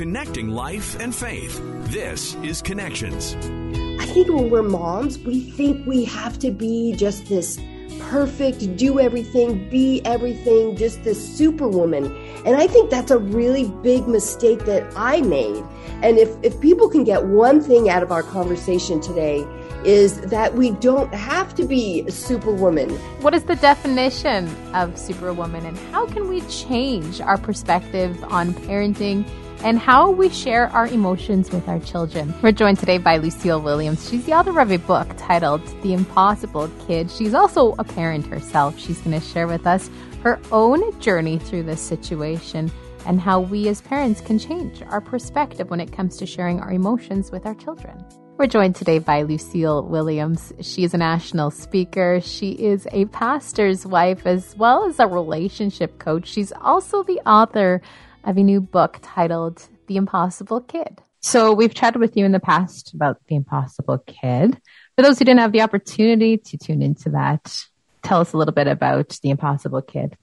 connecting life and faith. This is Connections. I think when we're moms, we think we have to be just this perfect, do everything, be everything, just this superwoman. And I think that's a really big mistake that I made. And if people can get one thing out of our conversation today, is that we don't have to be a superwoman. What is the definition of superwoman, and how can we change our perspective on parenting and how we share our emotions with our children? We're joined today by Lucille Williams. She's the author of a book titled The Impossible Kid. She's also a parent herself. She's going to share with us her own journey through this situation and how we as parents can change our perspective when it comes to sharing our emotions with our children. We're joined today by Lucille Williams. She is a national speaker. She is a pastor's wife as well as a relationship coach. She's also the author of a new book titled The Impossible Kid. So we've chatted with you in the past about The Impossible Kid. For those who didn't have the opportunity to tune into that, tell us a little bit about The Impossible Kid.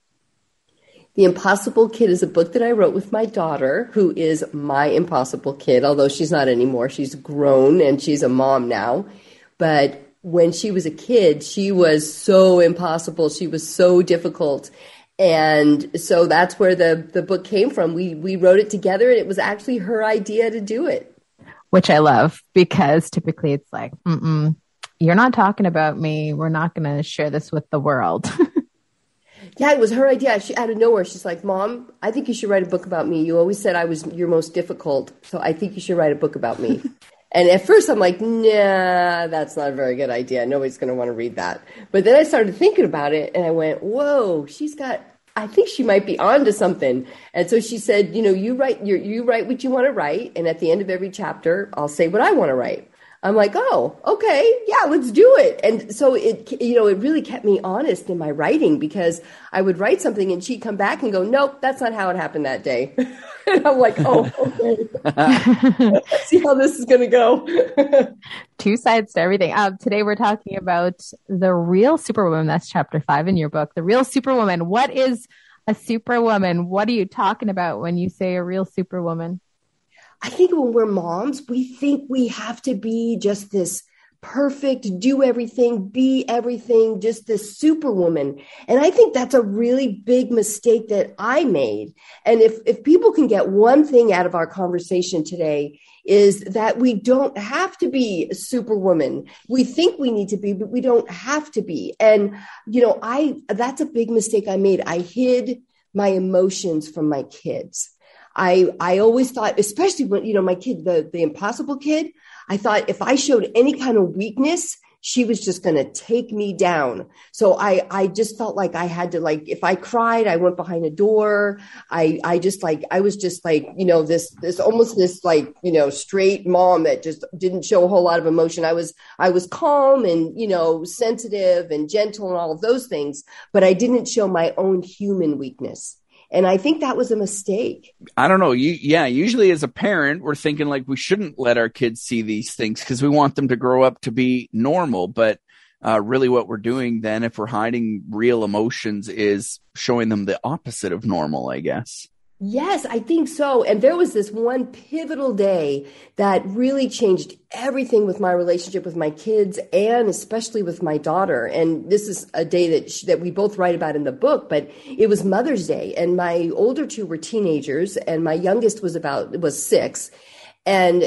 The Impossible Kid is a book that I wrote with my daughter, who is my impossible kid, although she's not anymore. She's grown and she's a mom now. But when she was a kid, she was so impossible. She was so difficult. And so that's where the book came from. We wrote it together, and it was actually her idea to do it. Which I love, because typically it's like, you're not talking about me. We're not going to share this with the world. Yeah, it was her idea. She, out of nowhere, she's like, Mom, I think you should write a book about me. You always said I was your most difficult, so I think you should write a book about me. And at first I'm like, nah, that's not a very good idea. Nobody's going to want to read that. But then I started thinking about it, and I went, whoa, I think she might be onto something. And so she said, you write what you want to write, and at the end of every chapter, I'll say what I want to write. I'm like, oh, okay, yeah, let's do it. And so it really kept me honest in my writing, because I would write something and she'd come back and go, nope, that's not how it happened that day. And I'm like, oh, okay. Let's see how this is going to go. Two sides to everything. Today we're talking about the real superwoman. That's chapter 5 in your book, the real superwoman. What is a superwoman? What are you talking about when you say a real superwoman? I think when we're moms, we think we have to be just this perfect, do everything, be everything, just this superwoman. And I think that's a really big mistake that I made. And if people can get one thing out of our conversation today, is that we don't have to be a superwoman. We think we need to be, but we don't have to be. And, that's a big mistake I made. I hid my emotions from my kids. I always thought, especially when, my kid, the impossible kid, I thought if I showed any kind of weakness, she was just going to take me down. So I just felt like I had to, like, if I cried, I went behind a door. I was just like, this almost this, like, straight mom that just didn't show a whole lot of emotion. I was calm and, sensitive and gentle and all of those things, but I didn't show my own human weakness. And I think that was a mistake. I don't know. Usually as a parent, we're thinking like we shouldn't let our kids see these things because we want them to grow up to be normal. But really what we're doing then, if we're hiding real emotions, is showing them the opposite of normal, I guess. Yes, I think so. And there was this one pivotal day that really changed everything with my relationship with my kids, and especially with my daughter. And this is a day that we both write about in the book, but it was Mother's Day, and my older two were teenagers and my youngest was 6. And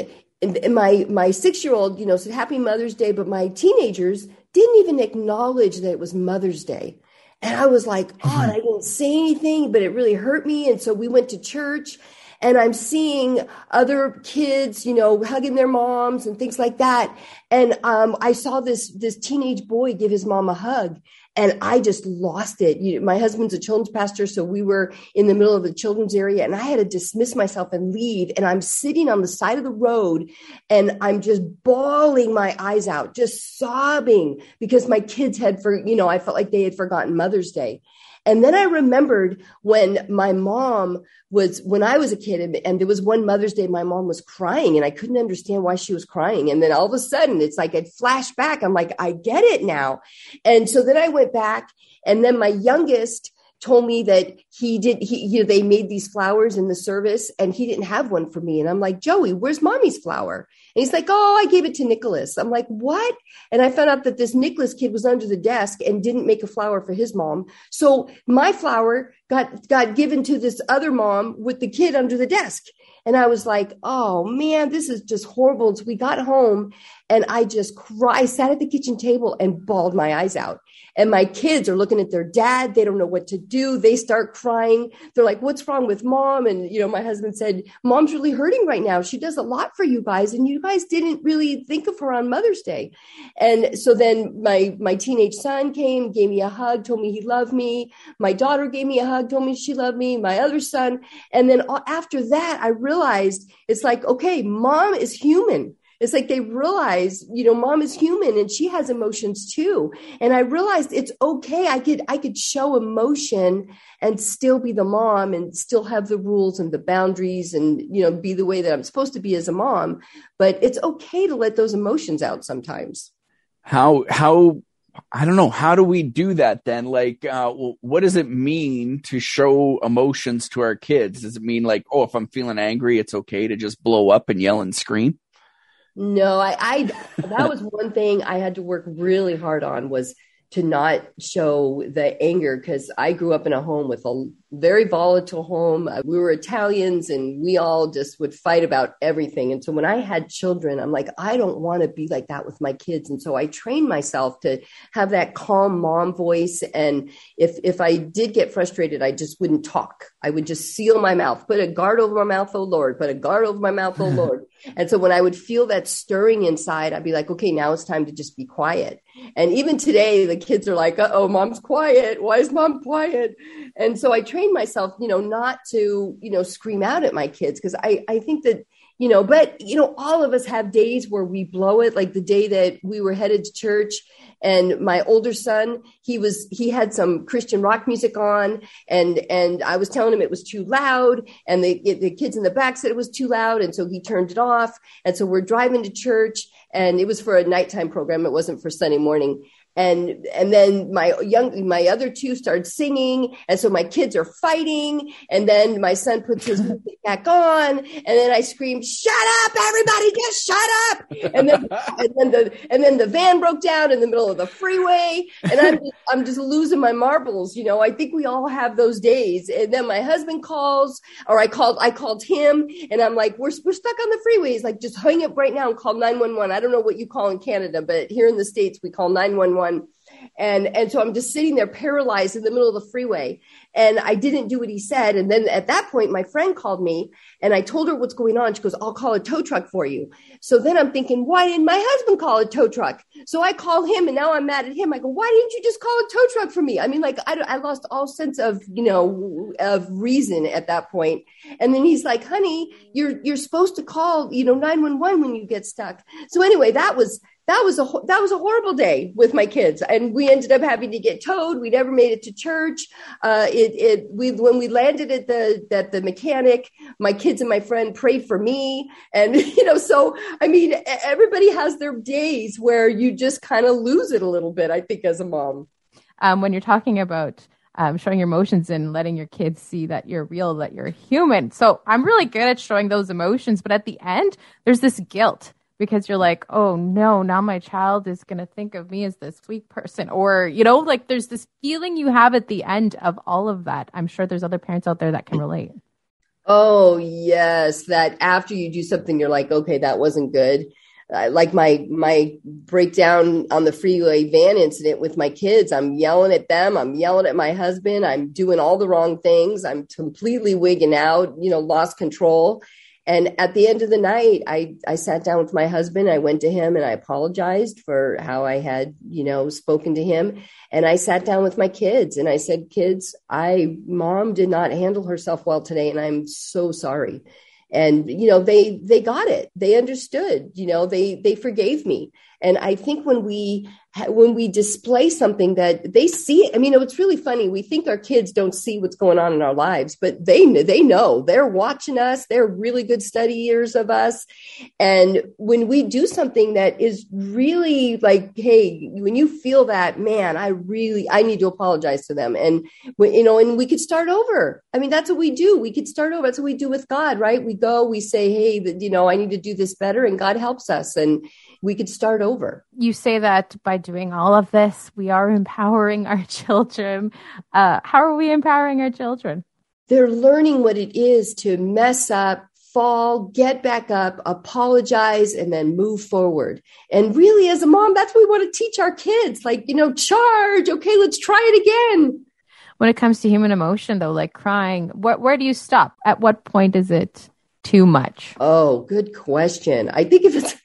my 6-year-old, said happy Mother's Day, but my teenagers didn't even acknowledge that it was Mother's Day. And I was like, oh, and I didn't say anything, but it really hurt me. And so we went to church, and I'm seeing other kids, hugging their moms and things like that. And I saw this teenage boy give his mom a hug, and I just lost it. My husband's a children's pastor, so we were in the middle of the children's area, and I had to dismiss myself and leave. And I'm sitting on the side of the road, and I'm just bawling my eyes out, just sobbing, because my kids had, I felt like they had forgotten Mother's Day. And then I remembered when I was a kid, and there was one Mother's Day, my mom was crying, and I couldn't understand why she was crying. And then all of a sudden, it's like it flashed back. I'm like, I get it now. And so then I went back, and then my youngest told me that they made these flowers in the service and he didn't have one for me. And I'm like, Joey, where's mommy's flower? And he's like, oh, I gave it to Nicholas. I'm like, what? And I found out that this Nicholas kid was under the desk and didn't make a flower for his mom. So my flower got given to this other mom with the kid under the desk. And I was like, oh man, this is just horrible. So we got home and I just cried, sat at the kitchen table and bawled my eyes out. And my kids are looking at their dad. They don't know what to do. They start crying. They're like, what's wrong with mom? And, my husband said, mom's really hurting right now. She does a lot for you guys. And you guys didn't really think of her on Mother's Day. And so then my teenage son came, gave me a hug, told me he loved me. My daughter gave me a hug, told me she loved me. My other son. And then after that, I realized it's like, okay, mom is human. It's like they realize, mom is human and she has emotions too. And I realized it's okay. I could show emotion and still be the mom and still have the rules and the boundaries and, be the way that I'm supposed to be as a mom, but it's okay to let those emotions out sometimes. I don't know. How do we do that then? Like, what does it mean to show emotions to our kids? Does it mean like, oh, if I'm feeling angry, it's okay to just blow up and yell and scream? No, that was one thing I had to work really hard on, was to not show the anger, because I grew up in a home with a very volatile home. We were Italians and we all just would fight about everything. And so when I had children, I'm like, I don't want to be like that with my kids. And so I trained myself to have that calm mom voice. And if I did get frustrated, I just wouldn't talk. I would just seal my mouth, put a guard over my mouth, oh Lord, put a guard over my mouth, oh Lord. And so when I would feel that stirring inside, I'd be like, okay, now it's time to just be quiet. And even today, the kids are like, uh-oh, mom's quiet. Why is mom quiet? And so I trained myself, not to, scream out at my kids. Cause I think that, all of us have days where we blow it. Like the day that we were headed to church and my older son, he had some Christian rock music on and I was telling him it was too loud and the kids in the back said it was too loud. And so he turned it off. And so we're driving to church and it was for a nighttime program. It wasn't for Sunday morning. And then my other two started singing. And so my kids are fighting. And then my son puts his music back on. And then I scream, shut up, everybody, just shut up. And then the van broke down in the middle of the freeway. And I'm just losing my marbles. I think we all have those days. And then my husband calls, or I called him and I'm like, we're stuck on the freeway. He's like, just hang up right now and call 911. I don't know what you call in Canada, but here in the States, we call 911. And so I'm just sitting there paralyzed in the middle of the freeway and I didn't do what he said. And then at that point, my friend called me and I told her what's going on. She goes, I'll call a tow truck for you. So then I'm thinking, why didn't my husband call a tow truck? So I call him and now I'm mad at him. I go, why didn't you just call a tow truck for me? I mean, like I lost all sense of, of reason at that point. And then he's like, honey, you're supposed to call, 911 when you get stuck. So anyway, that was a horrible day with my kids. And we ended up having to get towed. We never made it to church. When we landed at the mechanic, my kids and my friend prayed for me. And, so, I mean, everybody has their days where you just kind of lose it a little bit, I think, as a mom. When you're talking about showing your emotions and letting your kids see that you're real, that you're human. So I'm really good at showing those emotions. But at the end, there's this guilt. Because you're like, oh no, now my child is going to think of me as this weak person. Or, like there's this feeling you have at the end of all of that. I'm sure there's other parents out there that can relate. Oh yes. That after you do something, you're like, okay, that wasn't good. Like my breakdown on the freeway van incident with my kids, I'm yelling at them. I'm yelling at my husband. I'm doing all the wrong things. I'm completely wigging out, lost control. And at the end of the night, I sat down with my husband. I went to him and I apologized for how I had, spoken to him. And I sat down with my kids and I said, kids, mom did not handle herself well today. And I'm so sorry. And, they got it. They understood, they forgave me. And I think when we when we display something that they see. I mean, it's really funny. We think our kids don't see what's going on in our lives, but they know. They're watching us. They're really good studiers of us. And when we do something that is really like, hey, when you feel that, man, I need to apologize to them. And, and we could start over. I mean, that's what we do. We could start over. That's what we do with God, right? We go, we say, hey, I need to do this better. And God helps us. And we could start over. You say that by doing all of this, we are empowering our children. How are we empowering our children? They're learning what it is to mess up, fall, get back up, apologize, and then move forward. And really, as a mom, that's what we want to teach our kids. Like, charge. Okay, let's try it again. When it comes to human emotion, though, like crying, where do you stop? At what point is it too much? Oh, good question. I think if it's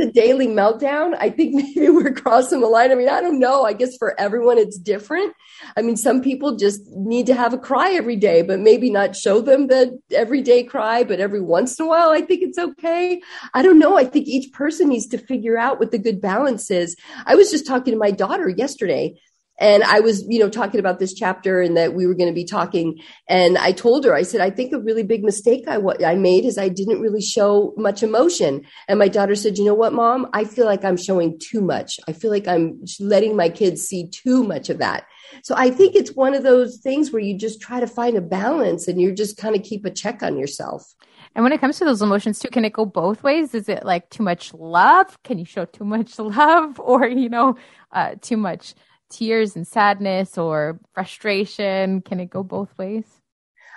a daily meltdown, I think maybe we're crossing the line. I mean, I don't know. I guess for everyone, it's different. I mean, some people just need to have a cry every day, but maybe not show them the everyday cry, but every once in a while, I think it's okay. I don't know. I think each person needs to figure out what the good balance is. I was just talking to my daughter yesterday, and I was, talking about this chapter and that we were going to be talking. And I told her, I said, I think a really big mistake I made is I didn't really show much emotion. And my daughter said, you know what, Mom, I feel like I'm showing too much. I feel like I'm letting my kids see too much of that. So I think it's one of those things where you just try to find a balance and you're just kind of keep a check on yourself. And when it comes to those emotions too, can it go both ways? Is it like too much love? Can you show too much love or, too much tears and sadness or frustration? Can it go both ways?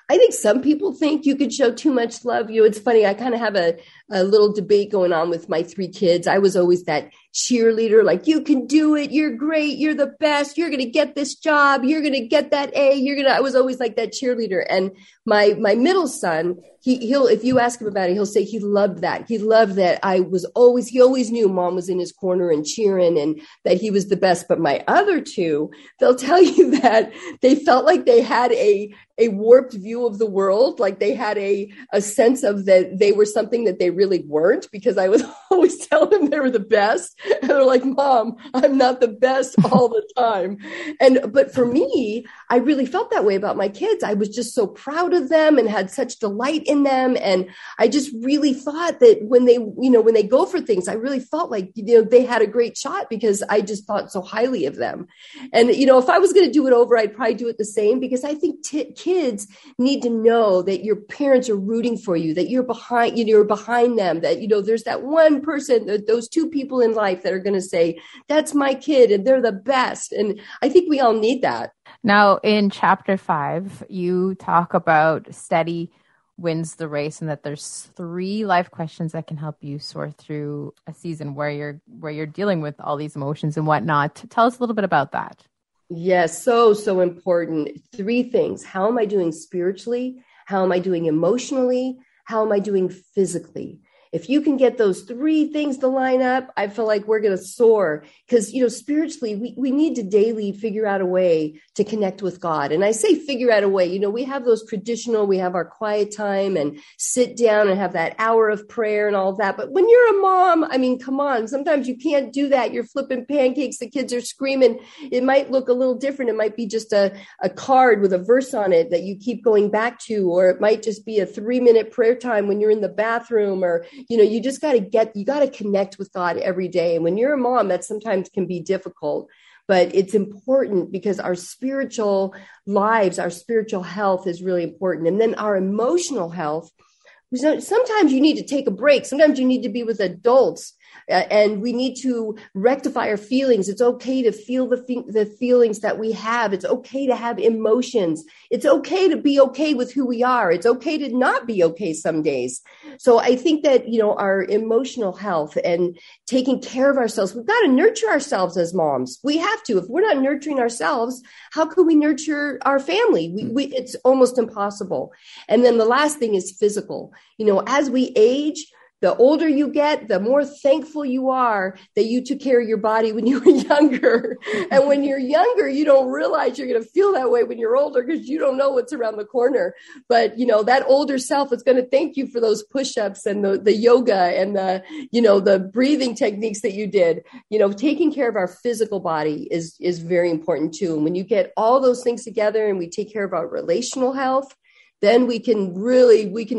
I think some people think you could show too much love. It's funny. I kind of have a little debate going on with my three kids. I was always that cheerleader, like, you can do it. You're great. You're the best. You're going to get this job. You're going to get that A. I was always like that cheerleader. And my middle son, he'll, if you ask him about it, he'll say he loved that. He loved that he always knew Mom was in his corner and cheering and that he was the best. But my other two, they'll tell you that they felt like they had a warped view of the world. Like they had a sense of that they were something that they really weren't, because I was always telling them they were the best. And they're like, Mom, I'm not the best all the time. But for me, I really felt that way about my kids. I was just so proud of them and had such delight in them. And I just really thought that when they go for things, I really felt like, they had a great shot because I just thought so highly of them. And, if I was going to do it over, I'd probably do it the same, because I think kids need to know that your parents are rooting for you, that you're behind them, that, there's that one person, those two people in life that are going to say, that's my kid and they're the best. And I think we all need that. Now in chapter 5, you talk about steady wins the race, and that there's 3 life questions that can help you sort through a season where you're dealing with all these emotions and whatnot. Tell us a little bit about that. Yes. So important. 3 things. How am I doing spiritually? How am I doing emotionally? How am I doing physically? If you can get those 3 things to line up, I feel like we're going to soar, because, spiritually, we need to daily figure out a way to connect with God. And I say figure out a way, we have those traditional, we have our quiet time and sit down and have that hour of prayer and all that. But when you're a mom, I mean, come on, sometimes you can't do that. You're flipping pancakes. The kids are screaming. It might look a little different. It might be just a card with a verse on it that you keep going back to, or it might just be a 3-minute prayer time when you're in the bathroom, or, you just got to connect with God every day. And when you're a mom, that sometimes can be difficult, but it's important because our spiritual lives, our spiritual health is really important. And then our emotional health, sometimes you need to take a break. Sometimes you need to be with adults, and we need to rectify our feelings. It's okay to feel the feelings that we have. It's okay to have emotions. It's okay to be okay with who we are. It's okay to not be okay some days. So I think that, our emotional health and taking care of ourselves, we've got to nurture ourselves as moms. We have to. If we're not nurturing ourselves, how could we nurture our family? It's almost impossible. And then the last thing is physical. As we age, The older you get, the more thankful you are that you took care of your body when you were younger. And when you're younger, you don't realize you're going to feel that way when you're older because you don't know what's around the corner. But, you know, that older self is going to thank you for those push-ups and the yoga and the, you know, the breathing techniques that you did. You know, taking care of our physical body is very important too. And when you get all those things together and we take care of our relational health, then we can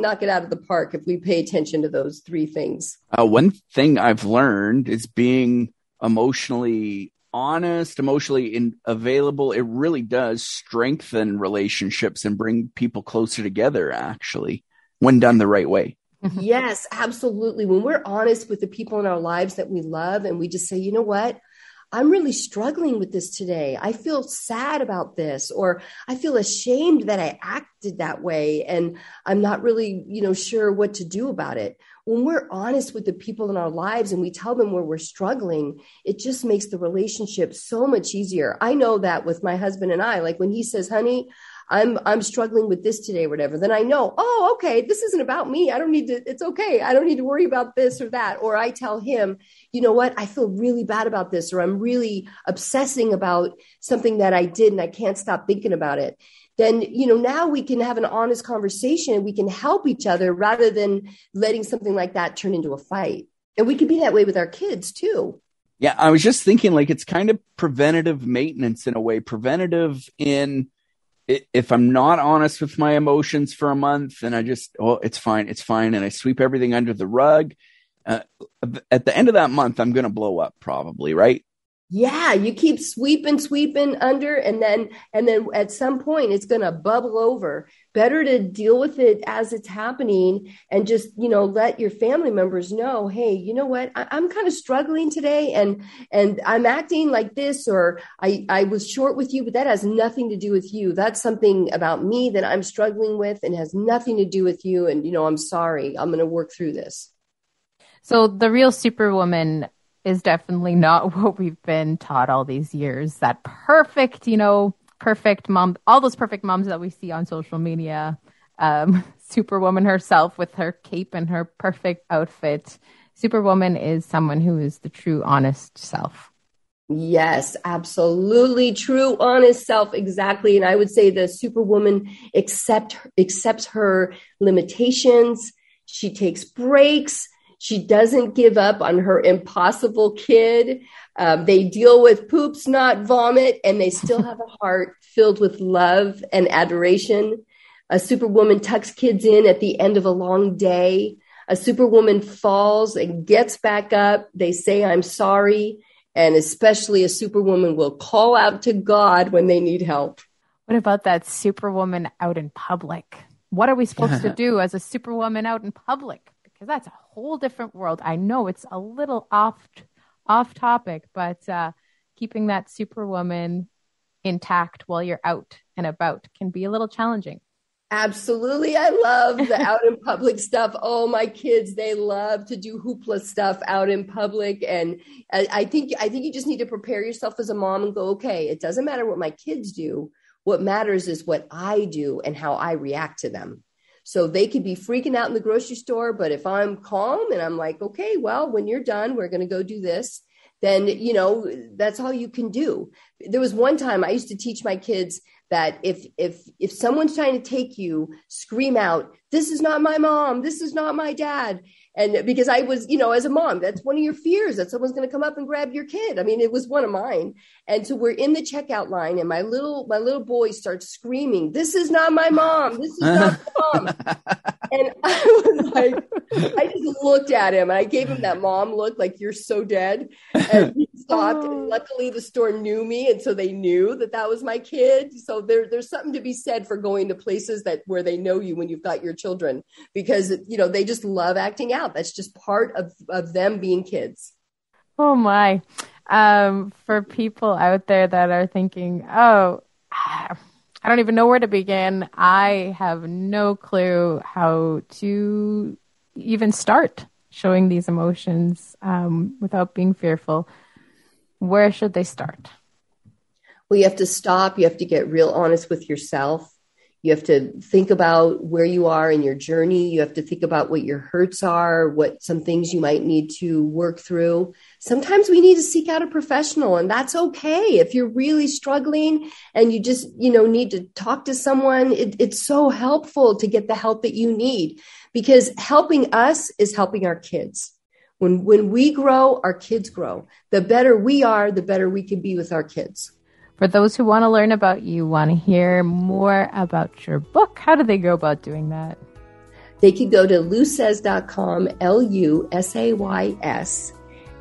knock it out of the park if we pay attention to those three things. One thing I've learned is being emotionally honest, emotionally available. It really does strengthen relationships and bring people closer together, actually, when done the right way. Yes, absolutely. When we're honest with the people in our lives that we love and we just say, you know what? I'm really struggling with this today. I feel sad about this, or I feel ashamed that I acted that way. And I'm not really, sure what to do about it. When we're honest with the people in our lives and we tell them where we're struggling, it just makes the relationship so much easier. I know that with my husband and I, like when he says, honey, I'm struggling with this today, whatever, then I know, oh, okay, this isn't about me. It's okay. I don't need to worry about this or that. Or I tell him, you know what? I feel really bad about this, or I'm really obsessing about something that I did and I can't stop thinking about it. Then, now we can have an honest conversation and we can help each other rather than letting something like that turn into a fight. And we can be that way with our kids too. Yeah. I was just thinking it's kind of preventative maintenance in a way, preventative in, if I'm not honest with my emotions for a month and I just, it's fine. And I sweep everything under the rug. At the end of that month, I'm going to blow up probably, right? Yeah. You keep sweeping under. And then at some point it's going to bubble over. Better to deal with it as it's happening and just, let your family members know, hey, you know what, I'm kind of struggling today and I'm acting like this, or I was short with you, but that has nothing to do with you. That's something about me that I'm struggling with and has nothing to do with you. And, I'm sorry, I'm going to work through this. So the real superwoman is definitely not what we've been taught all these years. That perfect mom, all those perfect moms that we see on social media, Superwoman herself with her cape and her perfect outfit. Superwoman is someone who is the true, honest self. Yes, absolutely. True, honest self. Exactly. And I would say the Superwoman accepts her limitations. She takes breaks. She doesn't give up on her impossible kid. They deal with poops, not vomit, and they still have a heart filled with love and adoration. A Superwoman tucks kids in at the end of a long day. A Superwoman falls and gets back up. They say, I'm sorry. And especially a Superwoman will call out to God when they need help. What about that Superwoman out in public? What are we supposed to do as a Superwoman out in public? Because that's a whole different world. I know it's a little off topic, but keeping that Superwoman intact while you're out and about can be a little challenging. Absolutely. I love the out in public stuff. Oh, my kids, they love to do hoopla stuff out in public. And I think you just need to prepare yourself as a mom and go, okay, it doesn't matter what my kids do. What matters is what I do and how I react to them. So they could be freaking out in the grocery store, but if I'm calm and I'm like, okay, well, when you're done, we're going to go do this, then, that's all you can do. There was one time I used to teach my kids that if someone's trying to take you, scream out, this is not my mom, this is not my dad. And because I was, as a mom, that's one of your fears that someone's going to come up and grab your kid. I mean, it was one of mine. And so we're in the checkout line and my little boy starts screaming, this is not my mom. This is not my mom. And I was like, I just looked at him and I gave him that mom look, like you're so dead. And he stopped. And luckily the store knew me. And so they knew that was my kid. So there's something to be said for going to places where they know you when you've got your children, because, they just love acting out. That's just part of them being kids. Oh my. For people out there that are thinking, oh, I don't even know where to begin. I have no clue how to even start showing these emotions without being fearful. Where should they start? Well, you have to stop. You have to get real honest with yourself. You have to think about where you are in your journey. You have to think about what your hurts are, what some things you might need to work through. Sometimes we need to seek out a professional, and that's okay. If you're really struggling and you just, need to talk to someone, it's so helpful to get the help that you need, because helping us is helping our kids. When we grow, our kids grow. The better we are, the better we can be with our kids. For those who want to learn about you, want to hear more about your book, how do they go about doing that? They could go to lusays.com, Lusays,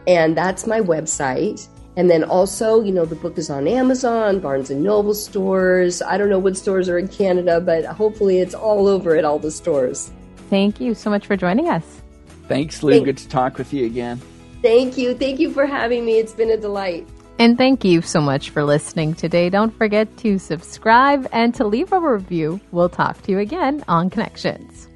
and that's my website. And then also, the book is on Amazon, Barnes & Noble stores. I don't know what stores are in Canada, but hopefully it's all over at all the stores. Thank you so much for joining us. Thanks, Lou. Good to talk with you again. Thank you. Thank you for having me. It's been a delight. And thank you so much for listening today. Don't forget to subscribe and to leave a review. We'll talk to you again on Connections.